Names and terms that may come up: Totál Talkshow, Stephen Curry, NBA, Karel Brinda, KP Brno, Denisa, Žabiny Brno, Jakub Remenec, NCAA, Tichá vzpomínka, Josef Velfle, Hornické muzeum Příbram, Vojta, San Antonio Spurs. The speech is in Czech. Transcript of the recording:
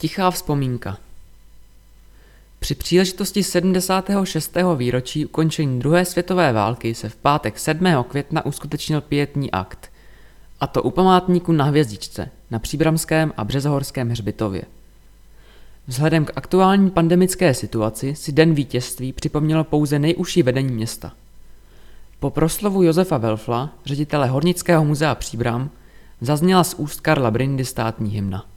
Tichá vzpomínka. Při příležitosti 76. výročí ukončení druhé světové války se v pátek 7. května uskutečnil pietní akt, a to u památníku Na Hvězdičce na Příbramském a Březohorském hřbitově. Vzhledem k aktuální pandemické situaci si Den vítězství připomnělo pouze nejužší vedení města. Po proslovu Josefa Velfla, ředitele Hornického muzea Příbram, zazněla z úst Karla Brindy státní hymna.